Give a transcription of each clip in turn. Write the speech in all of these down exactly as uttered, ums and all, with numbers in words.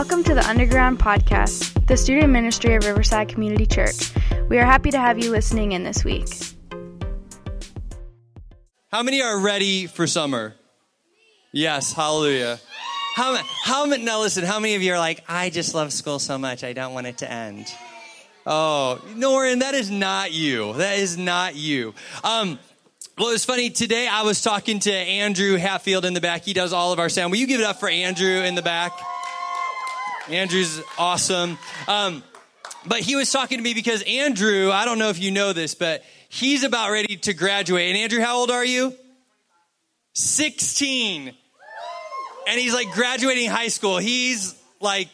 Welcome to the Underground Podcast, the student ministry of Riverside Community Church. We are happy to have you listening in this week. How many are ready for summer? Yes, hallelujah. How how many, now listen, how many of you are like, I just love school so much, I don't want it to end? Oh, Noren, that is not you. That is not you. Um, well, it was funny. Today I was talking to Andrew Hatfield in the back. He does all of our sound. Will you give it up for Andrew in the back? Andrew's awesome. Um, but he was talking to me because Andrew, I don't know if you know this, but he's about ready to graduate. And Andrew, how old are you? sixteen. And he's like graduating high school. He's like,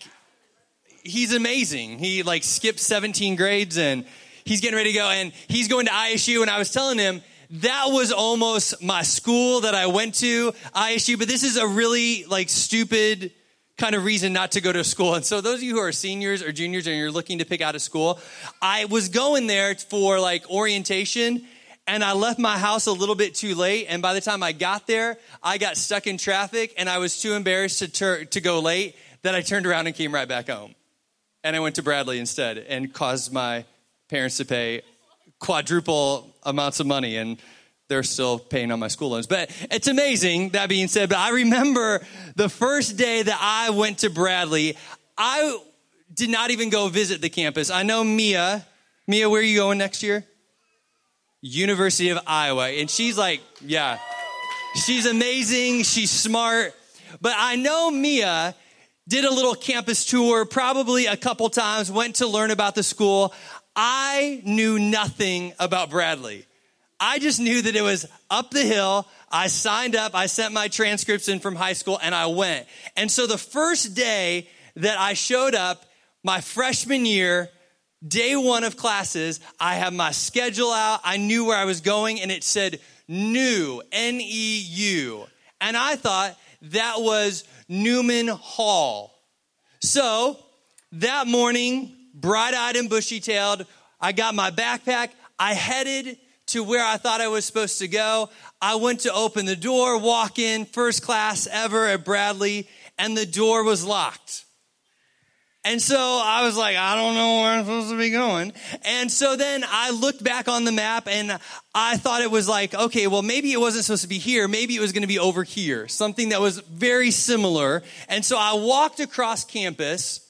he's amazing. He like skipped seventeen grades and he's getting ready to go. And he's going to I S U. And I was telling him, that was almost my school that I went to, I S U. But this is a really like stupid kind of reason not to go to school. And so those of you who are seniors or juniors and you're looking to pick out a school, I was going there for like orientation and I left my house a little bit too late. And by the time I got there, I got stuck in traffic and I was too embarrassed to tur- to go late that I turned around and came right back home. And I went to Bradley instead and caused my parents to pay quadruple amounts of money. And they're still paying on my school loans. But it's amazing, that being said, but I remember the first day that I went to Bradley, I did not even go visit the campus. I know Mia. Mia, where are you going next year? University of Iowa. And she's like, yeah, she's amazing. She's smart. But I know Mia did a little campus tour, probably a couple times, went to learn about the school. I knew nothing about Bradley. I just knew that it was up the hill. I signed up. I sent my transcripts in from high school, and I went. And so the first day that I showed up, my freshman year, day one of classes, I had my schedule out. I knew where I was going, and it said N E U, N E U. And I thought that was Newman Hall. So that morning, bright-eyed and bushy-tailed, I got my backpack. I headed to where I thought I was supposed to go. I went to open the door, walk in, first class ever at Bradley, and the door was locked. And so I was like, I don't know where I'm supposed to be going. And so then I looked back on the map and I thought it was like, okay, well, maybe it wasn't supposed to be here. Maybe it was going to be over here, something that was very similar. And so I walked across campus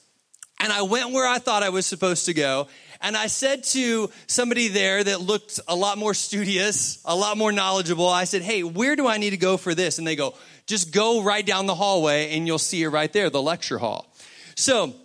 and I went where I thought I was supposed to go. And I said to somebody there that looked a lot more studious, a lot more knowledgeable, I said, hey, where do I need to go for this? And they go, just go right down the hallway and you'll see it right there, the lecture hall. So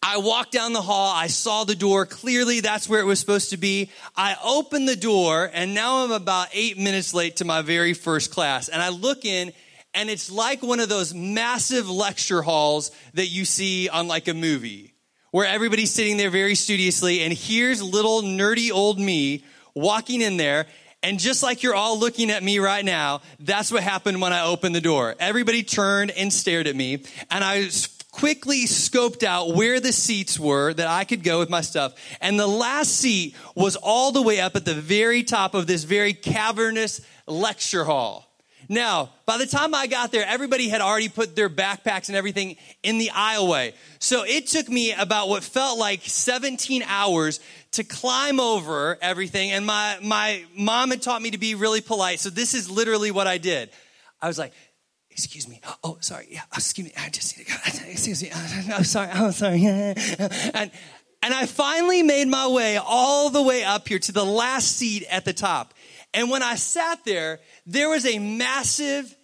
I walked down the hall. I saw the door. Clearly, that's where it was supposed to be. I opened the door and now I'm about eight minutes late to my very first class. And I look in and it's like one of those massive lecture halls that you see on like a movie, where everybody's sitting there very studiously, and here's little nerdy old me walking in there, and just like you're all looking at me right now, that's what happened when I opened the door. Everybody turned and stared at me, and I quickly scoped out where the seats were that I could go with my stuff, and the last seat was all the way up at the very top of this very cavernous lecture hall. Now, by the time I got there, everybody had already put their backpacks and everything in the aisleway. So it took me about what felt like seventeen hours to climb over everything. And my, my mom had taught me to be really polite. So this is literally what I did. I was like, excuse me. Oh, sorry. Yeah, excuse me. I just need to go. Excuse me. I'm sorry. I'm sorry. And, and I finally made my way all the way up here to the last seat at the top. And when I sat there, there was a massive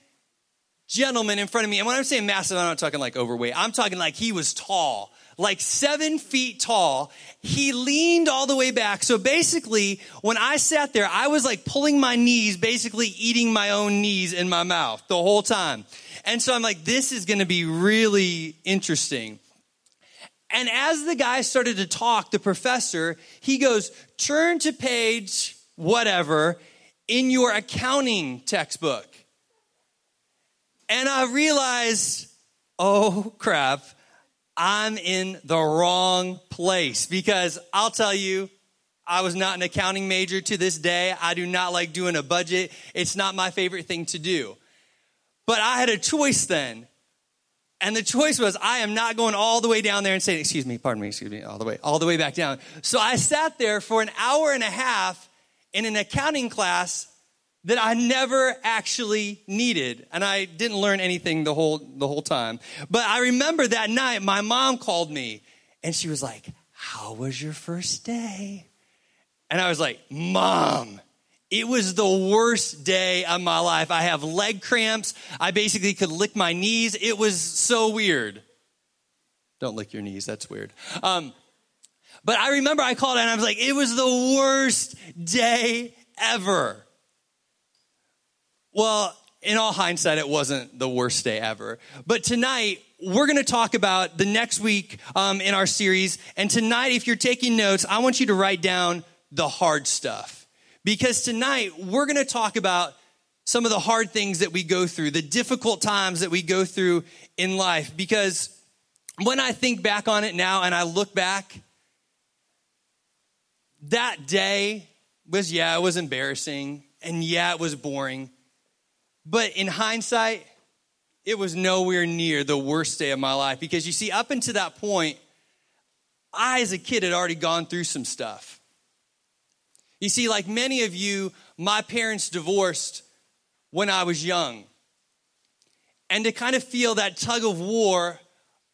gentleman in front of me. And when I'm saying massive, I'm not talking like overweight. I'm talking like he was tall, like seven feet tall. He leaned all the way back. So basically, when I sat there, I was like pulling my knees, basically eating my own knees in my mouth the whole time. And so I'm like, this is going to be really interesting. And as the guy started to talk, the professor, he goes, turn to page whatever in your accounting textbook. And I realized, oh crap, I'm in the wrong place, because I'll tell you, I was not an accounting major to this day. I do not like doing a budget. It's not my favorite thing to do. But I had a choice then. And the choice was, I am not going all the way down there and saying, excuse me, pardon me, excuse me, all the way, all the way back down. So I sat there for an hour and a half in an accounting class that I never actually needed. And I didn't learn anything the whole the whole time. But I remember that night, my mom called me and she was like, how was your first day? And I was like, Mom, it was the worst day of my life. I have leg cramps. I basically could lick my knees. It was so weird. Don't lick your knees. That's weird. Um, but I remember I called and I was like, it was the worst day ever. Well, in all hindsight, it wasn't the worst day ever. But tonight, we're going to talk about the next week um, in our series. And tonight, if you're taking notes, I want you to write down the hard stuff. Because tonight, we're going to talk about some of the hard things that we go through, the difficult times that we go through in life. Because when I think back on it now and I look back, that day was, yeah, it was embarrassing. And yeah, it was boring. But in hindsight, it was nowhere near the worst day of my life. Because you see, up until that point, I as a kid had already gone through some stuff. You see, like many of you, my parents divorced when I was young. And to kind of feel that tug of war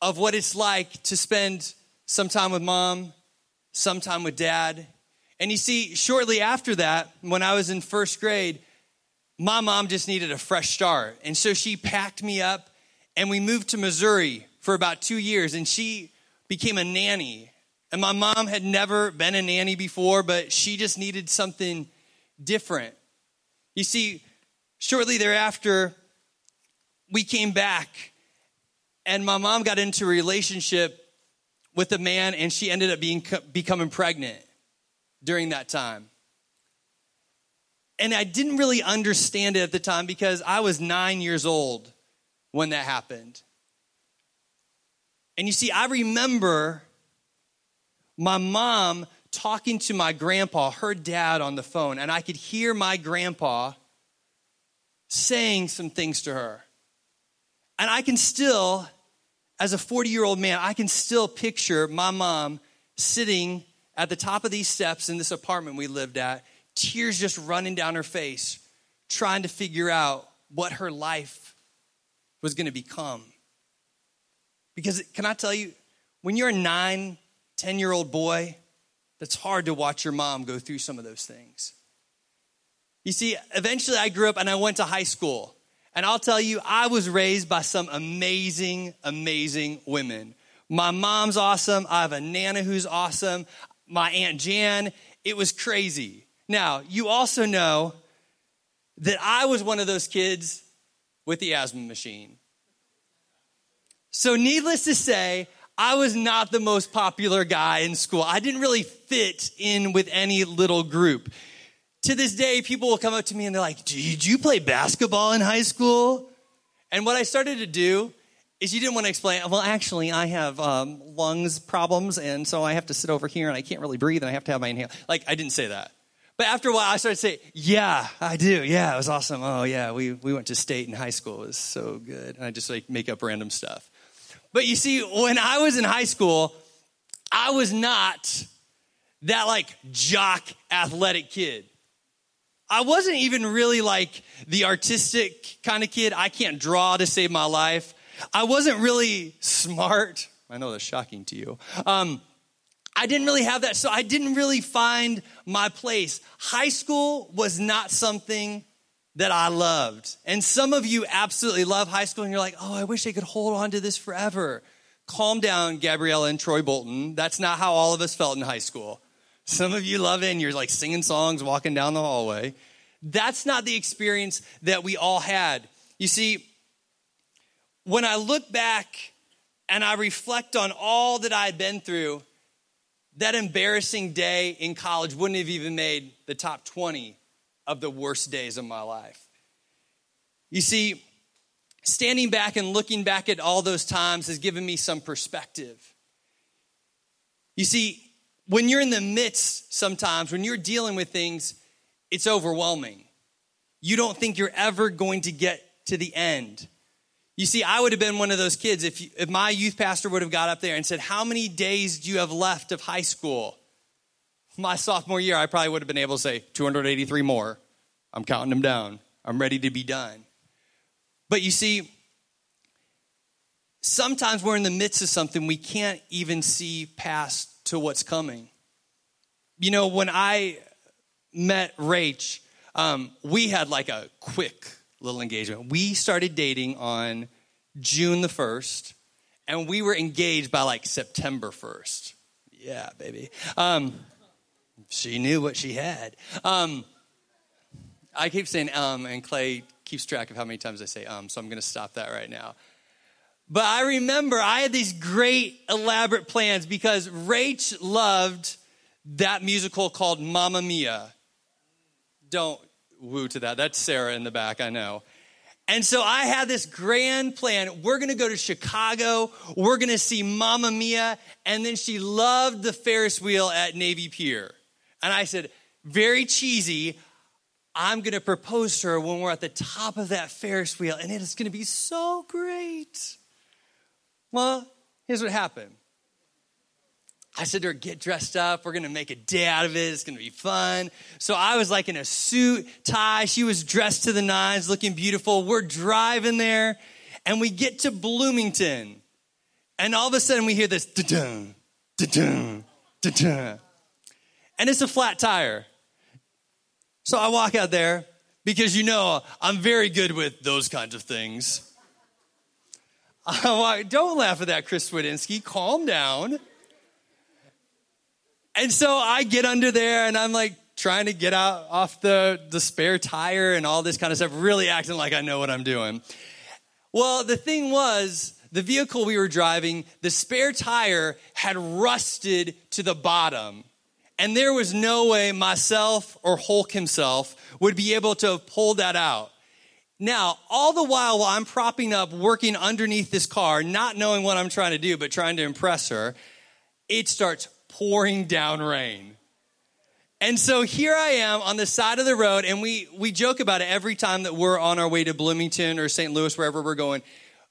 of what it's like to spend some time with Mom, some time with Dad. And you see, shortly after that, when I was in first grade, my mom just needed a fresh start. And so she packed me up and we moved to Missouri for about two years and she became a nanny. And my mom had never been a nanny before, but she just needed something different. You see, shortly thereafter, we came back, and my mom got into a relationship with a man, and she ended up being becoming pregnant during that time. And I didn't really understand it at the time because I was nine years old when that happened. And you see, I remember my mom talking to my grandpa, her dad, on the phone, and I could hear my grandpa saying some things to her. And I can still, as a forty-year-old man, I can still picture my mom sitting at the top of these steps in this apartment we lived at, tears just running down her face, trying to figure out what her life was going to become. Because can I tell you, when you're nine, ten-year-old boy, that's hard to watch your mom go through some of those things. You see, eventually I grew up and I went to high school. And I'll tell you, I was raised by some amazing, amazing women. My mom's awesome. I have a Nana who's awesome. My Aunt Jan. It was crazy. Now, you also know that I was one of those kids with the asthma machine. So needless to say, I was not the most popular guy in school. I didn't really fit in with any little group. To this day, people will come up to me and they're like, did you play basketball in high school? And what I started to do is you didn't want to explain, well, actually, I have um, lungs problems, and so I have to sit over here, and I can't really breathe, and I have to have my inhale. Like, I didn't say that. But after a while, I started to say, yeah, I do. Yeah, it was awesome. Oh, yeah, we, we went to state in high school. It was so good. And I just, like, make up random stuff. But you see, when I was in high school, I was not that, like, jock athletic kid. I wasn't even really, like, the artistic kind of kid. I can't draw to save my life. I wasn't really smart. I know that's shocking to you. Um, I didn't really have that. So I didn't really find my place. High school was not something that I loved. And some of you absolutely love high school and you're like, oh, I wish I could hold on to this forever. Calm down, Gabriella and Troy Bolton. That's not how all of us felt in high school. Some of you love it and you're like singing songs, walking down the hallway. That's not the experience that we all had. You see, when I look back and I reflect on all that I've been through, that embarrassing day in college wouldn't have even made the top twenty of the worst days of my life. You see, standing back and looking back at all those times has given me some perspective. You see, when you're in the midst sometimes, when you're dealing with things, it's overwhelming. You don't think you're ever going to get to the end. You see, I would have been one of those kids if, you, if my youth pastor would have got up there and said, how many days do you have left of high school? My sophomore year, I probably would have been able to say, two hundred eighty-three more. I'm counting them down. I'm ready to be done. But you see, sometimes we're in the midst of something we can't even see past to what's coming. You know, when I met Rach, um, we had like a quick little engagement. We started dating on June the first, and we were engaged by like September first. Yeah, baby. Um, she knew what she had. Um, I keep saying um, and Clay keeps track of how many times I say um, so I'm going to stop that right now. But I remember I had these great elaborate plans because Rach loved that musical called Mamma Mia. Don't woo to that. That's Sarah in the back, I know. And so I had this grand plan. We're going to go to Chicago. We're going to see Mamma Mia. And then she loved the Ferris wheel at Navy Pier. And I said, very cheesy, I'm going to propose to her when we're at the top of that Ferris wheel. And it is going to be so great. Well, here's what happened. I said to her, get dressed up. We're going to make a day out of it. It's going to be fun. So I was like in a suit, tie. She was dressed to the nines, looking beautiful. We're driving there, and we get to Bloomington. And all of a sudden, we hear this, da-dum, da-dum, da-dum. And it's a flat tire. So I walk out there, because you know I'm very good with those kinds of things. I walk, don't laugh at that, Chris Swidinski. Calm down. And so I get under there, and I'm like trying to get out off the, the spare tire and all this kind of stuff, really acting like I know what I'm doing. Well, the thing was, the vehicle we were driving, the spare tire had rusted to the bottom. And there was no way myself or Hulk himself would be able to have pulled that out. Now, all the while while I'm propping up, working underneath this car, not knowing what I'm trying to do, but trying to impress her, it starts pouring down rain. And so here I am on the side of the road, and we we joke about it every time that we're on our way to Bloomington or Saint Louis, wherever we're going,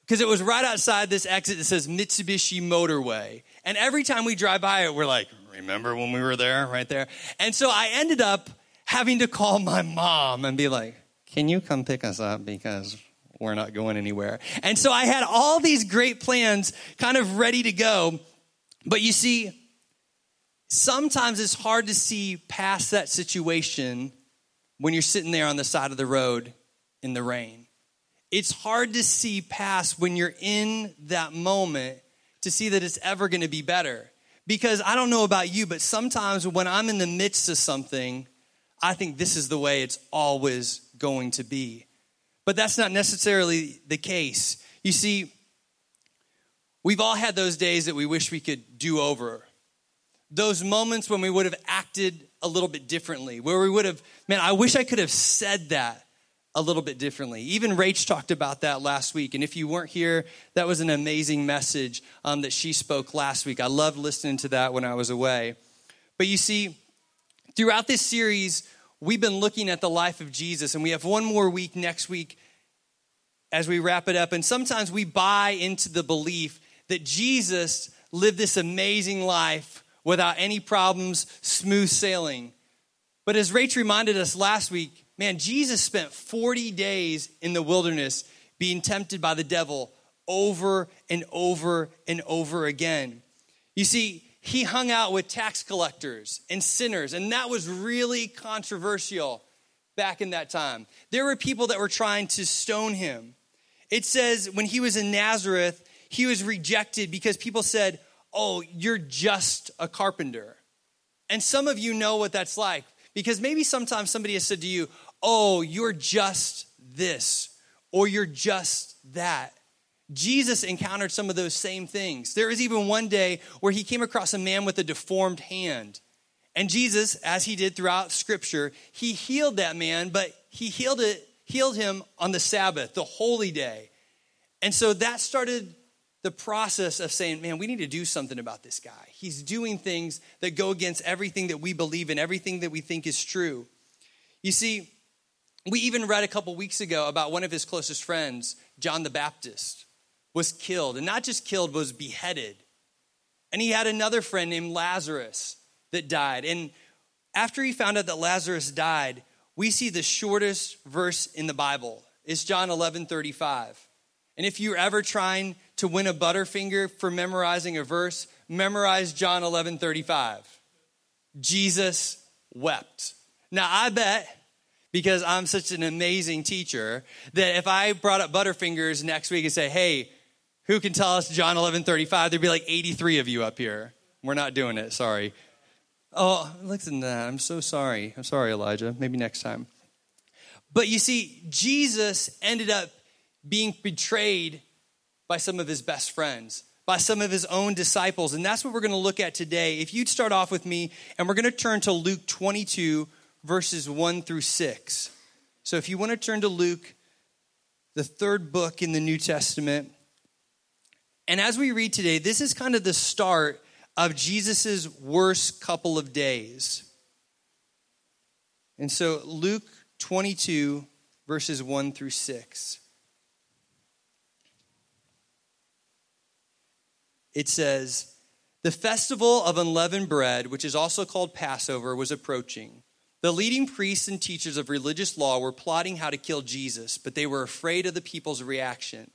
because it was right outside this exit that says Mitsubishi Motorway. And every time we drive by it, we're like, remember when we were there, right there? And so I ended up having to call my mom and be like, can you come pick us up because we're not going anywhere? And so I had all these great plans kind of ready to go, but you see, sometimes it's hard to see past that situation when you're sitting there on the side of the road in the rain. It's hard to see past when you're in that moment to see that it's ever going to be better. Because I don't know about you, but sometimes when I'm in the midst of something, I think this is the way it's always going to be. But that's not necessarily the case. You see, we've all had those days that we wish we could do over. Those moments when we would have acted a little bit differently, where we would have, man, I wish I could have said that a little bit differently. Even Rach talked about that last week. And if you weren't here, that was an amazing message um, that she spoke last week. I loved listening to that when I was away. But you see, throughout this series, we've been looking at the life of Jesus, and we have one more week next week as we wrap it up. And sometimes we buy into the belief that Jesus lived this amazing life without any problems, smooth sailing. But as Rach reminded us last week, man, Jesus spent forty days in the wilderness being tempted by the devil over and over and over again. You see, he hung out with tax collectors and sinners, and that was really controversial back in that time. There were people that were trying to stone him. It says when he was in Nazareth, he was rejected because people said, oh, you're just a carpenter. And some of you know what that's like, because maybe sometimes somebody has said to you, oh, you're just this, or you're just that. Jesus encountered some of those same things. There was even one day where he came across a man with a deformed hand. And Jesus, as he did throughout Scripture, he healed that man, but he healed it, healed him on the Sabbath, the holy day. And so that started the process of saying, man, we need to do something about this guy. He's doing things that go against everything that we believe in, everything that we think is true. You see, We even read a couple weeks ago about one of his closest friends, John the Baptist, was killed. And not just killed, was beheaded. And he had another friend named Lazarus that died. And after he found out that Lazarus died, we see the shortest verse in the Bible. It's John eleven thirty-five. And if you're ever trying to win a Butterfinger for memorizing a verse, memorize John eleven thirty-five. Jesus wept. Now, I bet, because I'm such an amazing teacher, that if I brought up Butterfingers next week and say, hey, who can tell us John eleven thirty-five? There'd be like eighty-three of you up here. We're not doing it. Sorry. Oh, listen to that. I'm so sorry. I'm sorry, Elijah. Maybe next time. But you see, Jesus ended up being betrayed by some of his best friends, by some of his own disciples. And that's what we're going to look at today. If you'd start off with me, and we're going to turn to Luke twenty-two, verses one through six. So if you want to turn to Luke, the third book in the New Testament. And as we read today, this is kind of the start of Jesus's worst couple of days. And so Luke twenty-two, verses one through six. It says, the festival of unleavened bread, which is also called Passover, was approaching. The leading priests and teachers of religious law were plotting how to kill Jesus, but they were afraid of the people's reaction.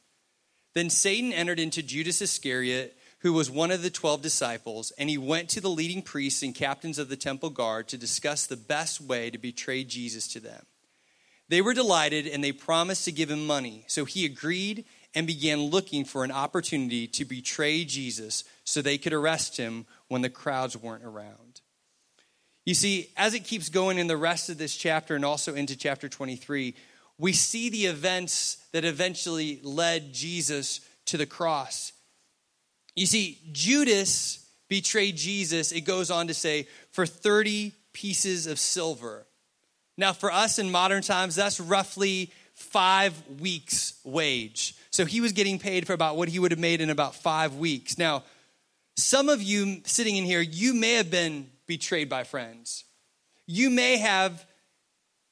Then Satan entered into Judas Iscariot, who was one of the twelve disciples, and he went to the leading priests and captains of the temple guard to discuss the best way to betray Jesus to them. They were delighted, and they promised to give him money, so he agreed and began looking for an opportunity to betray Jesus so they could arrest him when the crowds weren't around. You see, as it keeps going in the rest of this chapter and also into chapter twenty-three, we see the events that eventually led Jesus to the cross. You see, Judas betrayed Jesus, it goes on to say, for thirty pieces of silver. Now, for us in modern times, that's roughly five weeks' wage. So he was getting paid for about what he would have made in about five weeks. Now, some of you sitting in here, you may have been betrayed by friends. You may have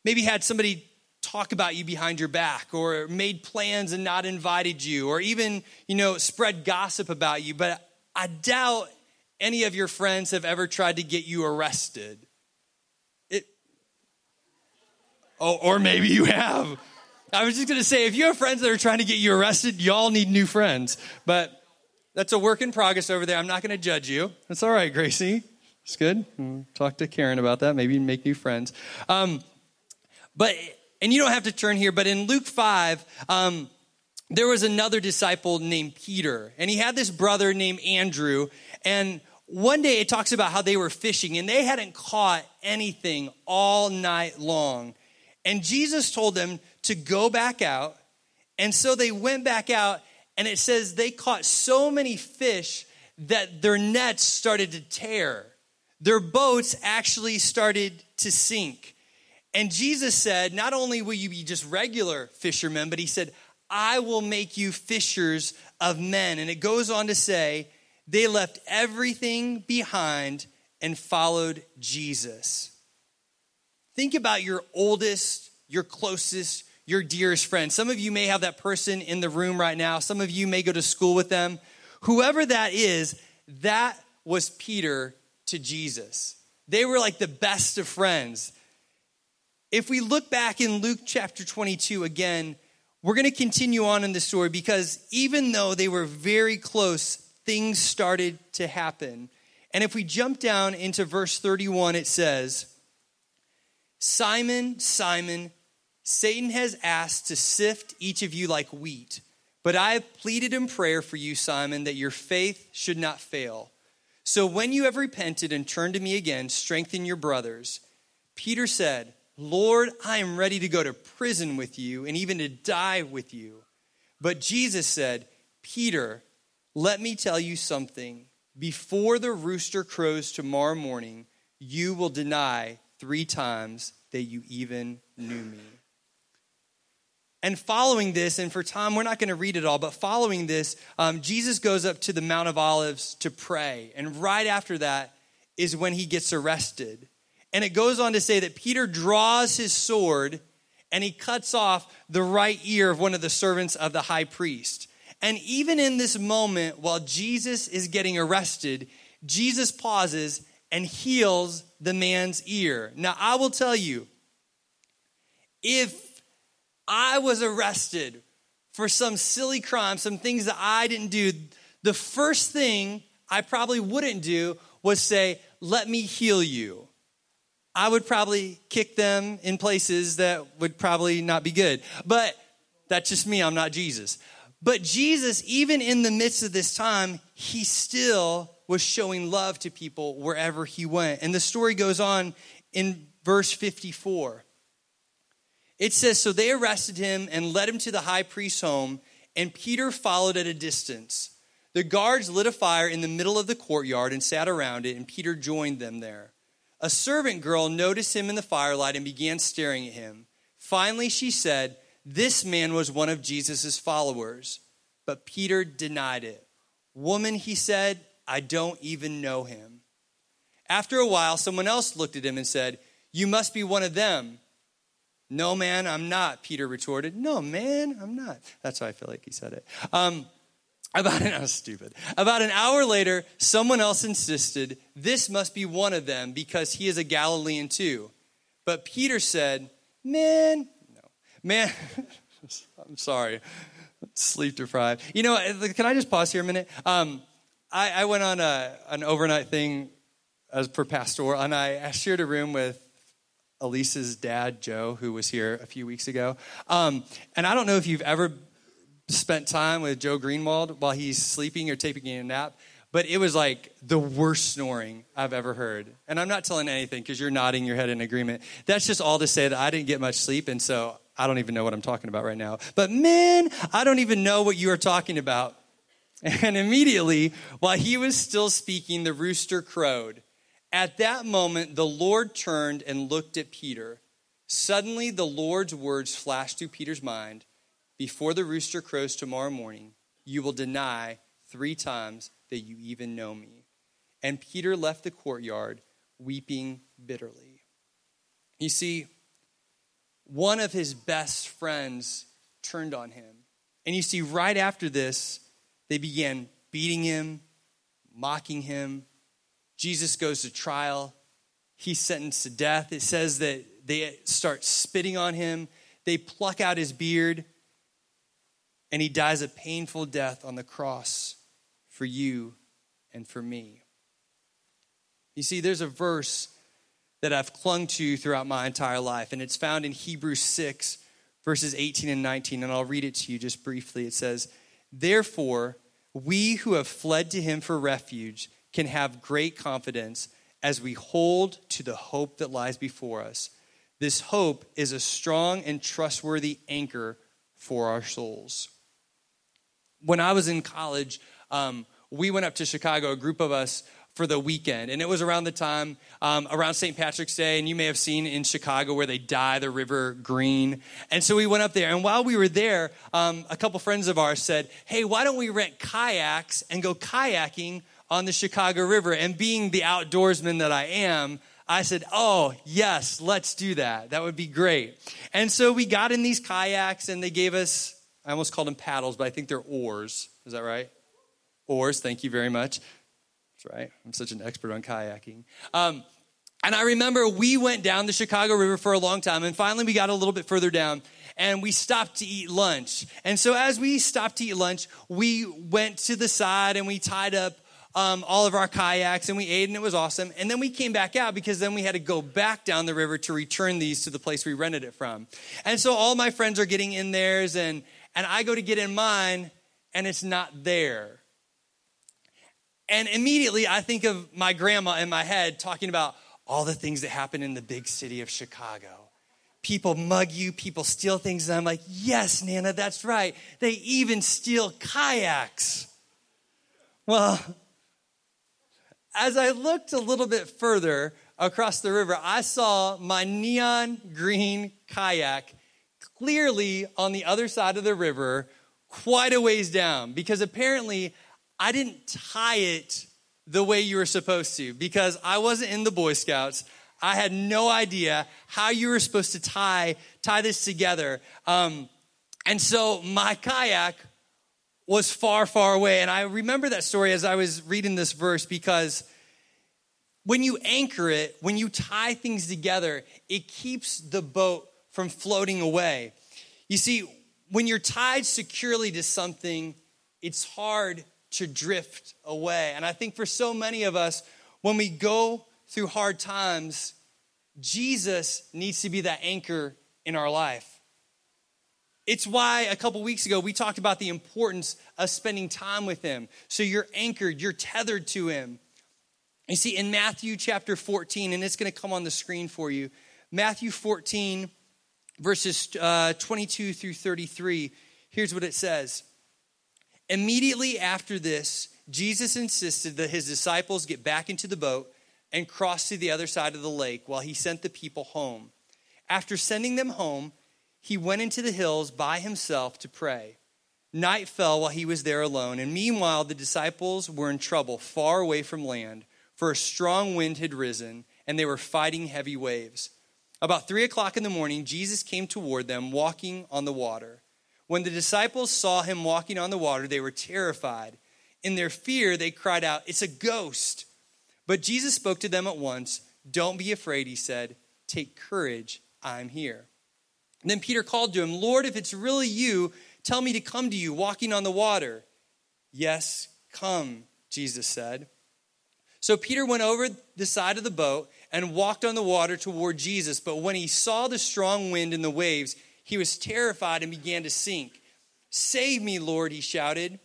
maybe had somebody talk about you behind your back, or made plans and not invited you, or even, you know, spread gossip about you. But I doubt any of your friends have ever tried to get you arrested. It, oh, or maybe you have. I was just going to say, if you have friends that are trying to get you arrested, y'all need new friends. But that's a work in progress over there. I'm not going to judge you. That's all right, Gracie. It's good. Talk to Karen about that. Maybe make new friends. Um, but, and you don't have to turn here, but in Luke five, um, there was another disciple named Peter. And he had this brother named Andrew. And one day it talks about how they were fishing, and they hadn't caught anything all night long. And Jesus told them to go back out. And so they went back out, and it says they caught so many fish that their nets started to tear. Their boats actually started to sink. And Jesus said, not only will you be just regular fishermen, but he said, I will make you fishers of men. And it goes on to say, they left everything behind and followed Jesus. Think about your oldest, your closest, your dearest friend. Some of you may have that person in the room right now. Some of you may go to school with them. Whoever that is, that was Peter to Jesus. They were like the best of friends. If we look back in Luke chapter twenty-two again, we're going to continue on in the story, because even though they were very close, things started to happen. And if we jump down into verse thirty-one, it says, Simon, Simon, Satan has asked to sift each of you like wheat, but I have pleaded in prayer for you, Simon, that your faith should not fail. So when you have repented and turned to me again, strengthen your brothers. Peter said, Lord, I am ready to go to prison with you and even to die with you. But Jesus said, Peter, let me tell you something. Before the rooster crows tomorrow morning, you will deny three times that you even knew me. And following this, and for time, we're not going to read it all, but following this, um, Jesus goes up to the Mount of Olives to pray. And right after that is when he gets arrested. And it goes on to say that Peter draws his sword and he cuts off the right ear of one of the servants of the high priest. And even in this moment, while Jesus is getting arrested, Jesus pauses and heals the man's ear. Now, I will tell you, if I was arrested for some silly crime, some things that I didn't do, the first thing I probably wouldn't do was say, let me heal you. I would probably kick them in places that would probably not be good. But that's just me. I'm not Jesus. But Jesus, even in the midst of this time, he still was showing love to people wherever he went. And the story goes on in verse fifty-four. It says, so they arrested him and led him to the high priest's home, and Peter followed at a distance. The guards lit a fire in the middle of the courtyard and sat around it, and Peter joined them there. A servant girl noticed him in the firelight and began staring at him. Finally, she said, this man was one of Jesus' followers. But Peter denied it. Woman, he said, I don't even know him. After a while, someone else looked at him and said, you must be one of them. No, man, I'm not, Peter retorted. No, man, I'm not. That's how I feel like he said it. Um, about an hour, stupid. About an hour later, someone else insisted, this must be one of them because he is a Galilean too. But Peter said, man, no, man, I'm sorry, sleep deprived. You know, can I just pause here a minute? Um, I, I went on a, an overnight thing as per pastoral, and I, I shared a room with Elise's dad, Joe, who was here a few weeks ago. Um, and I don't know if you've ever spent time with Joe Greenwald while he's sleeping or taking a nap, but it was like the worst snoring I've ever heard. And I'm not telling anything because you're nodding your head in agreement. That's just all to say that I didn't get much sleep, and so I don't even know what I'm talking about right now. But man, I don't even know what you are talking about. And immediately, while he was still speaking, the rooster crowed. At that moment, the Lord turned and looked at Peter. Suddenly, the Lord's words flashed through Peter's mind. Before the rooster crows tomorrow morning, you will deny three times that you even know me. And Peter left the courtyard, weeping bitterly. You see, one of his best friends turned on him. And you see, right after this, they began beating him, mocking him. Jesus goes to trial. He's sentenced to death. It says that they start spitting on him. They pluck out his beard. And he dies a painful death on the cross for you and for me. You see, there's a verse that I've clung to throughout my entire life. And it's found in Hebrews six, verses eighteen and nineteen. And I'll read it to you just briefly. It says, therefore, we who have fled to him for refuge can have great confidence as we hold to the hope that lies before us. This hope is a strong and trustworthy anchor for our souls. When I was in college, um, we went up to Chicago, a group of us, for the weekend. And it was around the time, um, around Saint Patrick's Day. And you may have seen in Chicago where they dye the river green. And so we went up there. And while we were there, um, a couple friends of ours said, hey, why don't we rent kayaks and go kayaking on the Chicago River? And being the outdoorsman that I am, I said, oh, yes, let's do that. That would be great. And so we got in these kayaks and they gave us, I almost called them paddles, but I think they're oars. Is that right? Oars, thank you very much. That's right. I'm such an expert on kayaking. Um, and I remember we went down the Chicago River for a long time, and finally we got a little bit further down, and we stopped to eat lunch. And so as we stopped to eat lunch, we went to the side and we tied up Um, all of our kayaks, and we ate, and it was awesome. And then we came back out because then we had to go back down the river to return these to the place we rented it from. And so all my friends are getting in theirs, and, and I go to get in mine, and it's not there. And immediately I think of my grandma in my head talking about all the things that happen in the big city of Chicago. People mug you, people steal things, and I'm like, yes, Nana, that's right. They even steal kayaks. Well, as I looked a little bit further across the river, I saw my neon green kayak clearly on the other side of the river, quite a ways down, because apparently I didn't tie it the way you were supposed to, because I wasn't in the Boy Scouts. I had no idea how you were supposed to tie tie this together. Um, and so my kayak was far, far away. And I remember that story as I was reading this verse, because when you anchor it, when you tie things together, it keeps the boat from floating away. You see, when you're tied securely to something, it's hard to drift away. And I think for so many of us, when we go through hard times, Jesus needs to be that anchor in our life. It's why a couple weeks ago we talked about the importance of spending time with him. So you're anchored, you're tethered to him. You see, in Matthew chapter fourteen, and it's going to come on the screen for you, Matthew fourteen, verses uh, twenty-two through thirty-three, here's what it says. Immediately after this, Jesus insisted that his disciples get back into the boat and cross to the other side of the lake while he sent the people home. After sending them home, he went into the hills by himself to pray. Night fell while he was there alone, and meanwhile the disciples were in trouble far away from land, for a strong wind had risen, and they were fighting heavy waves. About three o'clock in the morning, Jesus came toward them, walking on the water. When the disciples saw him walking on the water, they were terrified. In their fear, they cried out, "It's a ghost!" But Jesus spoke to them at once. "Don't be afraid," he said. "Take courage, I'm here." And then Peter called to him, "Lord, if it's really you, tell me to come to you walking on the water." "Yes, come," Jesus said. So Peter went over the side of the boat and walked on the water toward Jesus. But when he saw the strong wind and the waves, he was terrified and began to sink. "Save me, Lord," he shouted.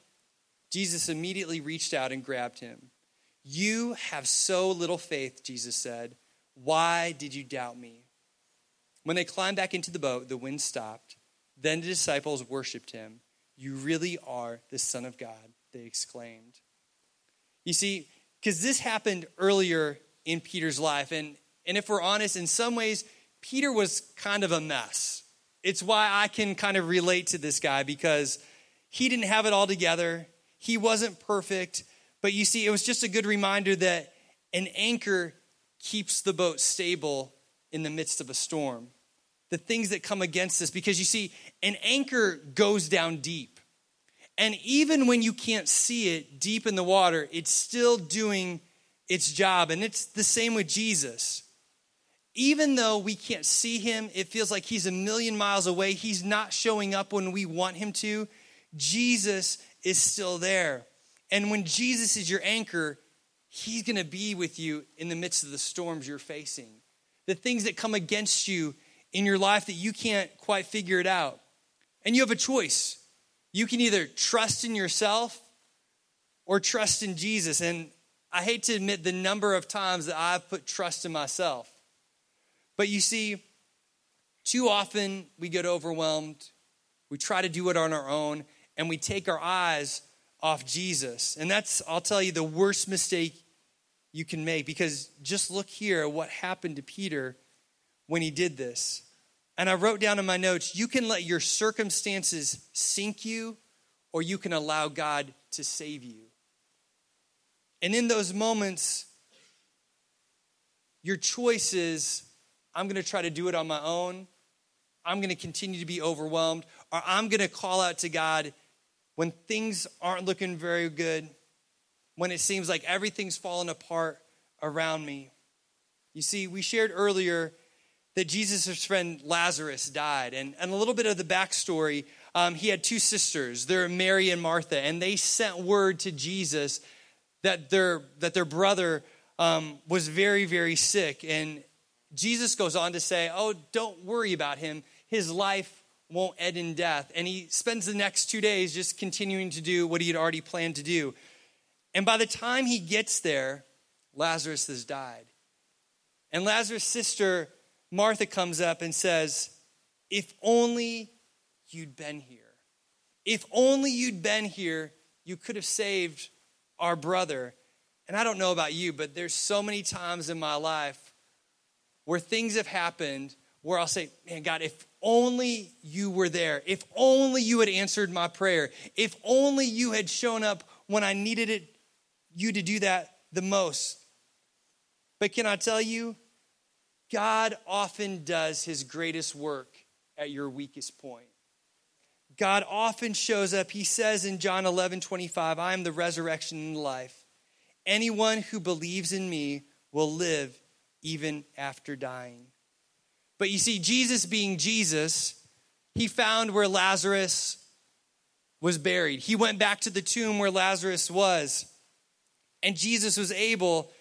Jesus immediately reached out and grabbed him. "You have so little faith," Jesus said. "Why did you doubt me?" When they climbed back into the boat, the wind stopped. Then the disciples worshiped him. "You really are the Son of God," they exclaimed. You see, because this happened earlier in Peter's life. And, and if we're honest, in some ways, Peter was kind of a mess. It's why I can kind of relate to this guy, because he didn't have it all together. He wasn't perfect. But you see, it was just a good reminder that an anchor keeps the boat stable in the midst of a storm, the things that come against us. Because you see, an anchor goes down deep. And even when you can't see it deep in the water, it's still doing its job. And it's the same with Jesus. Even though we can't see him, it feels like he's a million miles away. He's not showing up when we want him to. Jesus is still there. And when Jesus is your anchor, he's going to be with you in the midst of the storms you're facing, the things that come against you in your life that you can't quite figure it out. And you have a choice. You can either trust in yourself or trust in Jesus. And I hate to admit the number of times that I've put trust in myself. But you see, too often we get overwhelmed. We try to do it on our own, and we take our eyes off Jesus. And that's, I'll tell you, the worst mistake you can make, because just look here at what happened to Peter when he did this. And I wrote down in my notes, you can let your circumstances sink you, or you can allow God to save you. And in those moments, your choice is, I'm going to try to do it on my own. I'm going to continue to be overwhelmed, or I'm going to call out to God when things aren't looking very good, when it seems like everything's fallen apart around me. You see, we shared earlier that Jesus' friend Lazarus died. And, and a little bit of the backstory, um, he had two sisters. They're Mary and Martha. And they sent word to Jesus that their, that their brother um, was very, very sick. And Jesus goes on to say, "Oh, don't worry about him. His life won't end in death." And he spends the next two days just continuing to do what he had already planned to do. And by the time he gets there, Lazarus has died. And Lazarus' sister, Martha, comes up and says, "If only you'd been here. If only you'd been here, you could have saved our brother." And I don't know about you, but there's so many times in my life where things have happened where I'll say, "Man, God, if only you were there. If only you had answered my prayer. If only you had shown up when I needed it. You to do that the most." But can I tell you, God often does his greatest work at your weakest point. God often shows up. He says in John eleven twenty-five, I am the resurrection and the life. Anyone who believes in me will live even after dying. But you see, Jesus being Jesus, he found where Lazarus was buried. He went back to the tomb where Lazarus was, and Jesus was able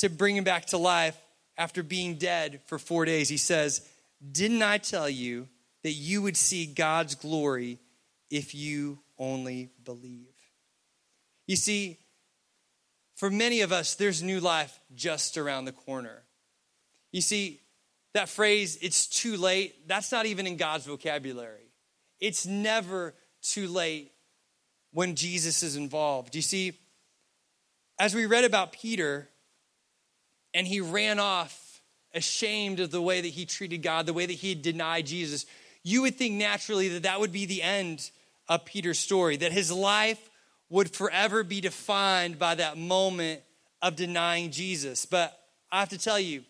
to bring him back to life after being dead for four days. He says, didn't I tell you that you would see God's glory if you only believe? You see, for many of us, there's new life just around the corner. You see, that phrase, it's too late, that's not even in God's vocabulary. It's never too late when Jesus is involved. You see, as we read about Peter, and he ran off ashamed of the way that he treated God, the way that he denied Jesus, you would think naturally that that would be the end of Peter's story, that his life would forever be defined by that moment of denying Jesus. But I have to tell you,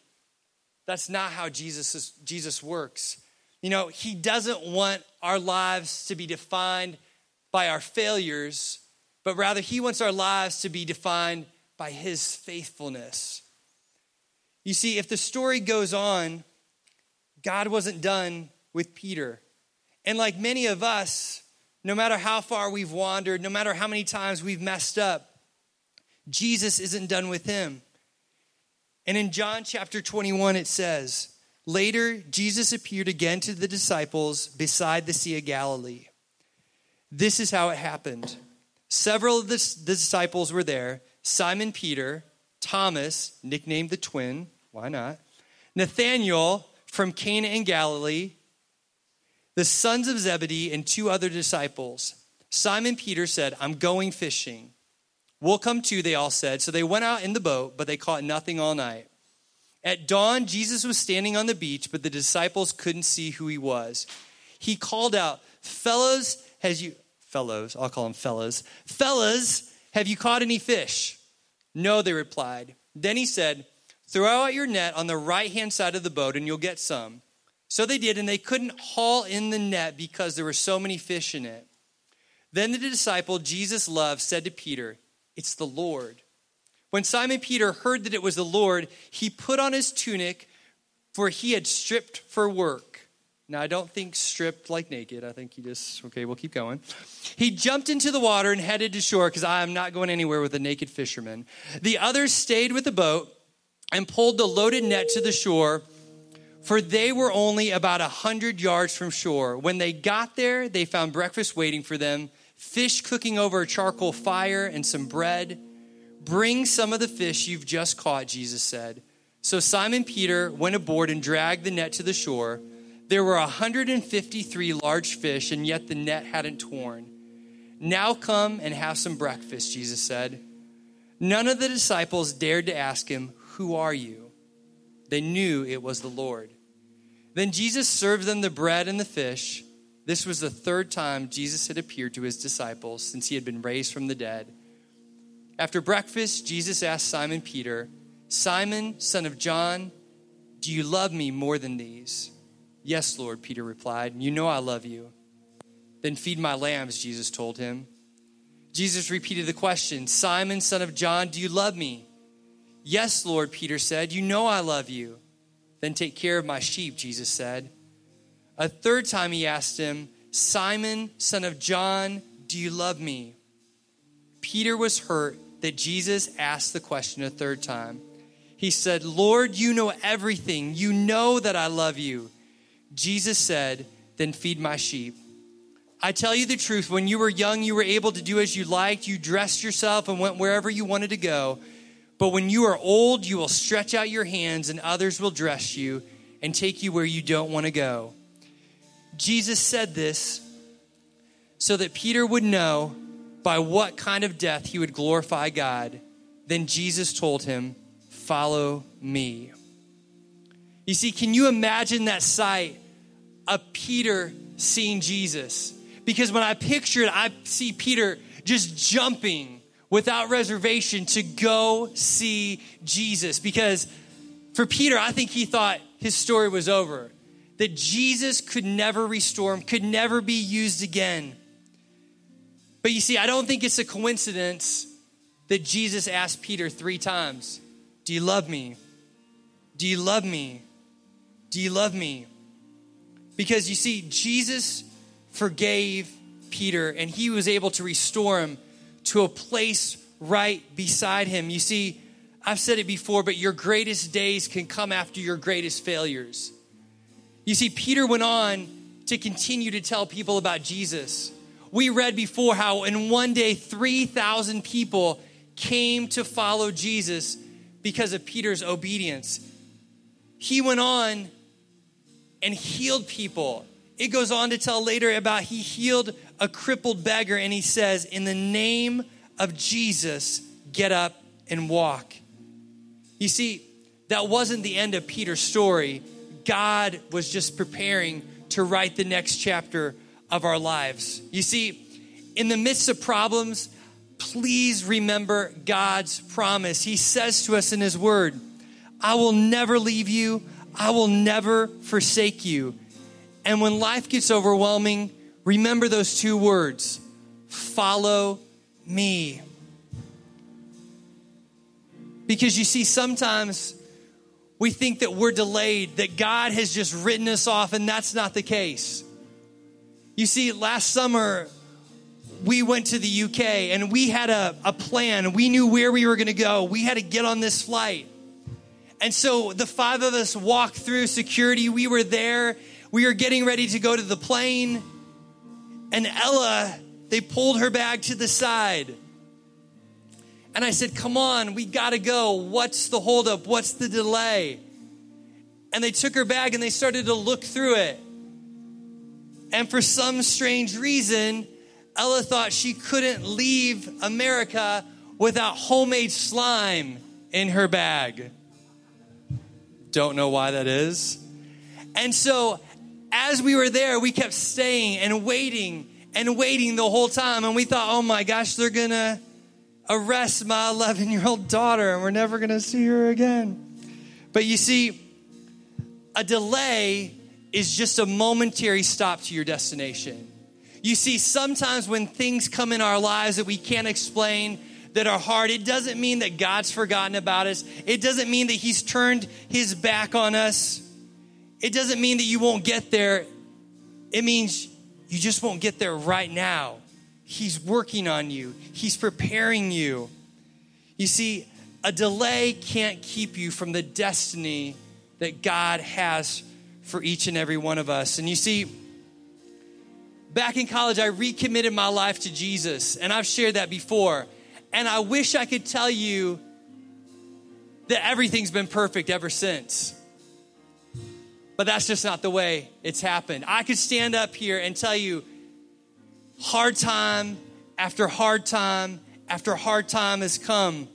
that's not how Jesus is, Jesus works. You know, he doesn't want our lives to be defined by our failures, but rather he wants our lives to be defined by his faithfulness. You see, if the story goes on, God wasn't done with Peter. And like many of us, no matter how far we've wandered, no matter how many times we've messed up, Jesus isn't done with him. And in John chapter twenty-one, it says, later, Jesus appeared again to the disciples beside the Sea of Galilee. This is how it happened. Several of the disciples were there. Simon Peter, Thomas, nicknamed the twin, why not? Nathanael from Cana in Galilee, the sons of Zebedee, and two other disciples. Simon Peter said, I'm going fishing. We'll come too, they all said. So they went out in the boat, but they caught nothing all night. At dawn, Jesus was standing on the beach, but the disciples couldn't see who he was. He called out, Fellows, has you, fellows, I'll call them fellows. Fellas, have you caught any fish? No, they replied. Then he said, throw out your net on the right-hand side of the boat and you'll get some. So they did, and they couldn't haul in the net because there were so many fish in it. Then the disciple Jesus loved said to Peter, it's the Lord. When Simon Peter heard that it was the Lord, he put on his tunic, for he had stripped for work. Now, I don't think stripped like naked. I think he just, okay, we'll keep going. He jumped into the water and headed to shore, because I am not going anywhere with a naked fisherman. The others stayed with the boat and pulled the loaded net to the shore, for they were only about one hundred yards from shore. When they got there, they found breakfast waiting for them, fish cooking over a charcoal fire and some bread. Bring some of the fish you've just caught, Jesus said. So Simon Peter went aboard and dragged the net to the shore. There were one hundred fifty-three large fish, and yet the net hadn't torn. Now come and have some breakfast, Jesus said. None of the disciples dared to ask him, who are you? They knew it was the Lord. Then Jesus served them the bread and the fish. This was the third time Jesus had appeared to his disciples since he had been raised from the dead. After breakfast, Jesus asked Simon Peter, Simon, son of John, do you love me more than these? Yes, Lord, Peter replied. You know I love you. Then feed my lambs, Jesus told him. Jesus repeated the question, Simon, son of John, do you love me? Yes, Lord, Peter said. You know I love you. Then take care of my sheep, Jesus said. A third time he asked him, Simon, son of John, do you love me? Peter was hurt that Jesus asked the question a third time. He said, Lord, you know everything. You know that I love you. Jesus said, then feed my sheep. I tell you the truth, when you were young, you were able to do as you liked. You dressed yourself and went wherever you wanted to go. But when you are old, you will stretch out your hands and others will dress you and take you where you don't want to go. Jesus said this so that Peter would know by what kind of death he would glorify God. Then Jesus told him, follow me. You see, can you imagine that sight of Peter seeing Jesus? Because when I picture it, I see Peter just jumping without reservation to go see Jesus. Because for Peter, I think he thought his story was over, that Jesus could never restore him, could never be used again. But you see, I don't think it's a coincidence that Jesus asked Peter three times, do you love me? Do you love me? Do you love me? Because you see, Jesus forgave Peter and he was able to restore him to a place right beside him. You see, I've said it before, but your greatest days can come after your greatest failures. You see, Peter went on to continue to tell people about Jesus. We read before how in one day, three thousand people came to follow Jesus because of Peter's obedience. He went on and healed people. It goes on to tell later about he healed a crippled beggar, and he says, in the name of Jesus, get up and walk. You see, that wasn't the end of Peter's story. God was just preparing to write the next chapter of our lives. You see, in the midst of problems, please remember God's promise. He says to us in his word, I will never leave you. I will never forsake you. And when life gets overwhelming, remember those two words, follow me. Because you see, sometimes we think that we're delayed, that God has just written us off, and that's not the case. You see, last summer, we went to the U K, and we had a, a plan. We knew where we were going to go. We had to get on this flight. And so the five of us walked through security. We were there. We were getting ready to go to the plane. And Ella, they pulled her bag to the side. And I said, come on, we got to go. What's the holdup? What's the delay? And they took her bag and they started to look through it. And for some strange reason, Ella thought she couldn't leave America without homemade slime in her bag. Don't know why that is. And so as we were there, we kept staying and waiting and waiting the whole time. And we thought, oh my gosh, they're going to arrest my eleven-year-old daughter and we're never going to see her again. But you see, a delay is just a momentary stop to your destination. You see, sometimes when things come in our lives that we can't explain, that are hard, it doesn't mean that God's forgotten about us. It doesn't mean that he's turned his back on us. It doesn't mean that you won't get there. It means you just won't get there right now. He's working on you. He's preparing you. You see, a delay can't keep you from the destiny that God has for each and every one of us. And you see, back in college, I recommitted my life to Jesus, and I've shared that before. And I wish I could tell you that everything's been perfect ever since. But that's just not the way it's happened. I could stand up here and tell you hard time after hard time after hard time has come.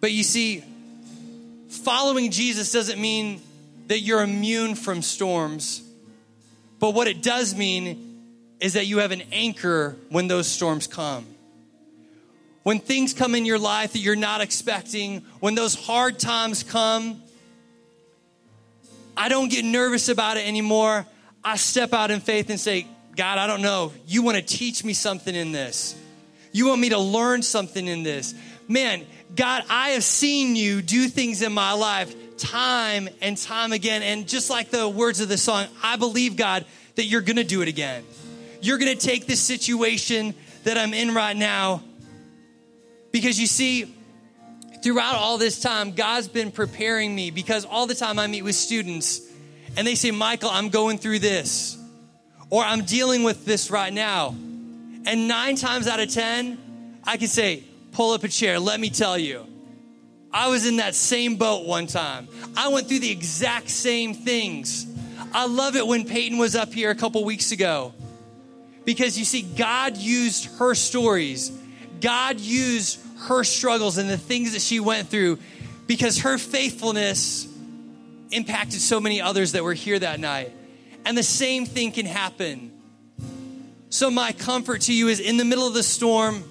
But you see, following Jesus doesn't mean that you're immune from storms. But what it does mean is that you have an anchor when those storms come. When things come in your life that you're not expecting, when those hard times come, I don't get nervous about it anymore. I step out in faith and say, God, I don't know. You want to teach me something in this. You want me to learn something in this. Man, God, I have seen you do things in my life time and time again. And just like the words of the song, I believe, God, that you're going to do it again. You're going to take this situation that I'm in right now. Because you see, throughout all this time, God's been preparing me, because all the time I meet with students and they say, Michael, I'm going through this, or I'm dealing with this right now. And nine times out of ten, I can say, pull up a chair. Let me tell you, I was in that same boat one time. I went through the exact same things. I love it when Peyton was up here a couple weeks ago, because you see, God used her stories. God used her struggles and the things that she went through, because her faithfulness impacted so many others that were here that night. And the same thing can happen. So my comfort to you is, in the middle of the storm,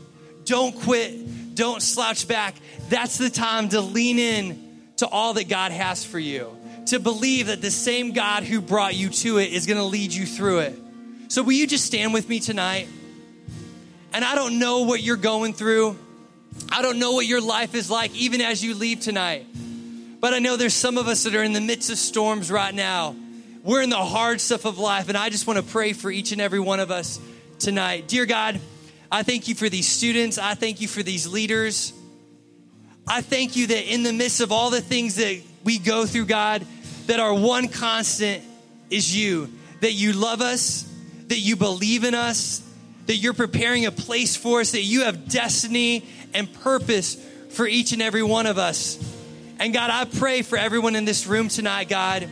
don't quit, don't slouch back. That's the time to lean in to all that God has for you. to believe that the same God who brought you to it is going to lead you through it. So will you just stand with me tonight? And I don't know what you're going through. I don't know what your life is like even as you leave tonight. But I know there's some of us that are in the midst of storms right now. We're in the hard stuff of life, and I just want to pray for each and every one of us tonight. Dear God, I thank you for these students. I thank you for these leaders. I thank you that in the midst of all the things that we go through, God, that our one constant is you, that you love us, that you believe in us, that you're preparing a place for us, that you have destiny and purpose for each and every one of us. And God, I pray for everyone in this room tonight, God,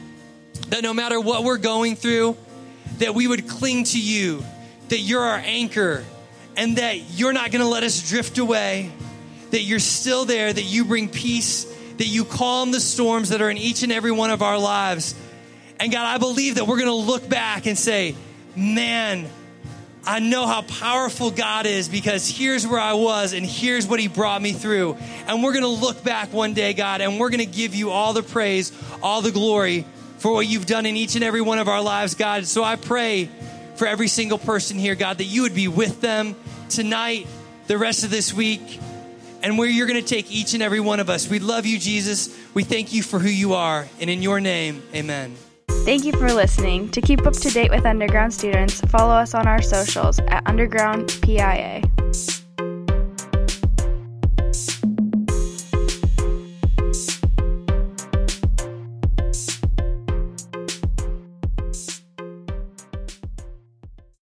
that no matter what we're going through, that we would cling to you, that you're our anchor, and that you're not going to let us drift away, that you're still there, that you bring peace, that you calm the storms that are in each and every one of our lives. And God, I believe that we're going to look back and say, man, I know how powerful God is because here's where I was and here's what he brought me through. And we're going to look back one day, God, and we're going to give you all the praise, all the glory for what you've done in each and every one of our lives, God. So I pray for every single person here, God, that you would be with them tonight, the rest of this week, and where you're going to take each and every one of us. We love you, Jesus. We thank you for who you are. And in your name, amen. Thank you for listening. To keep up to date with Underground students, follow us on our socials at Underground P I A.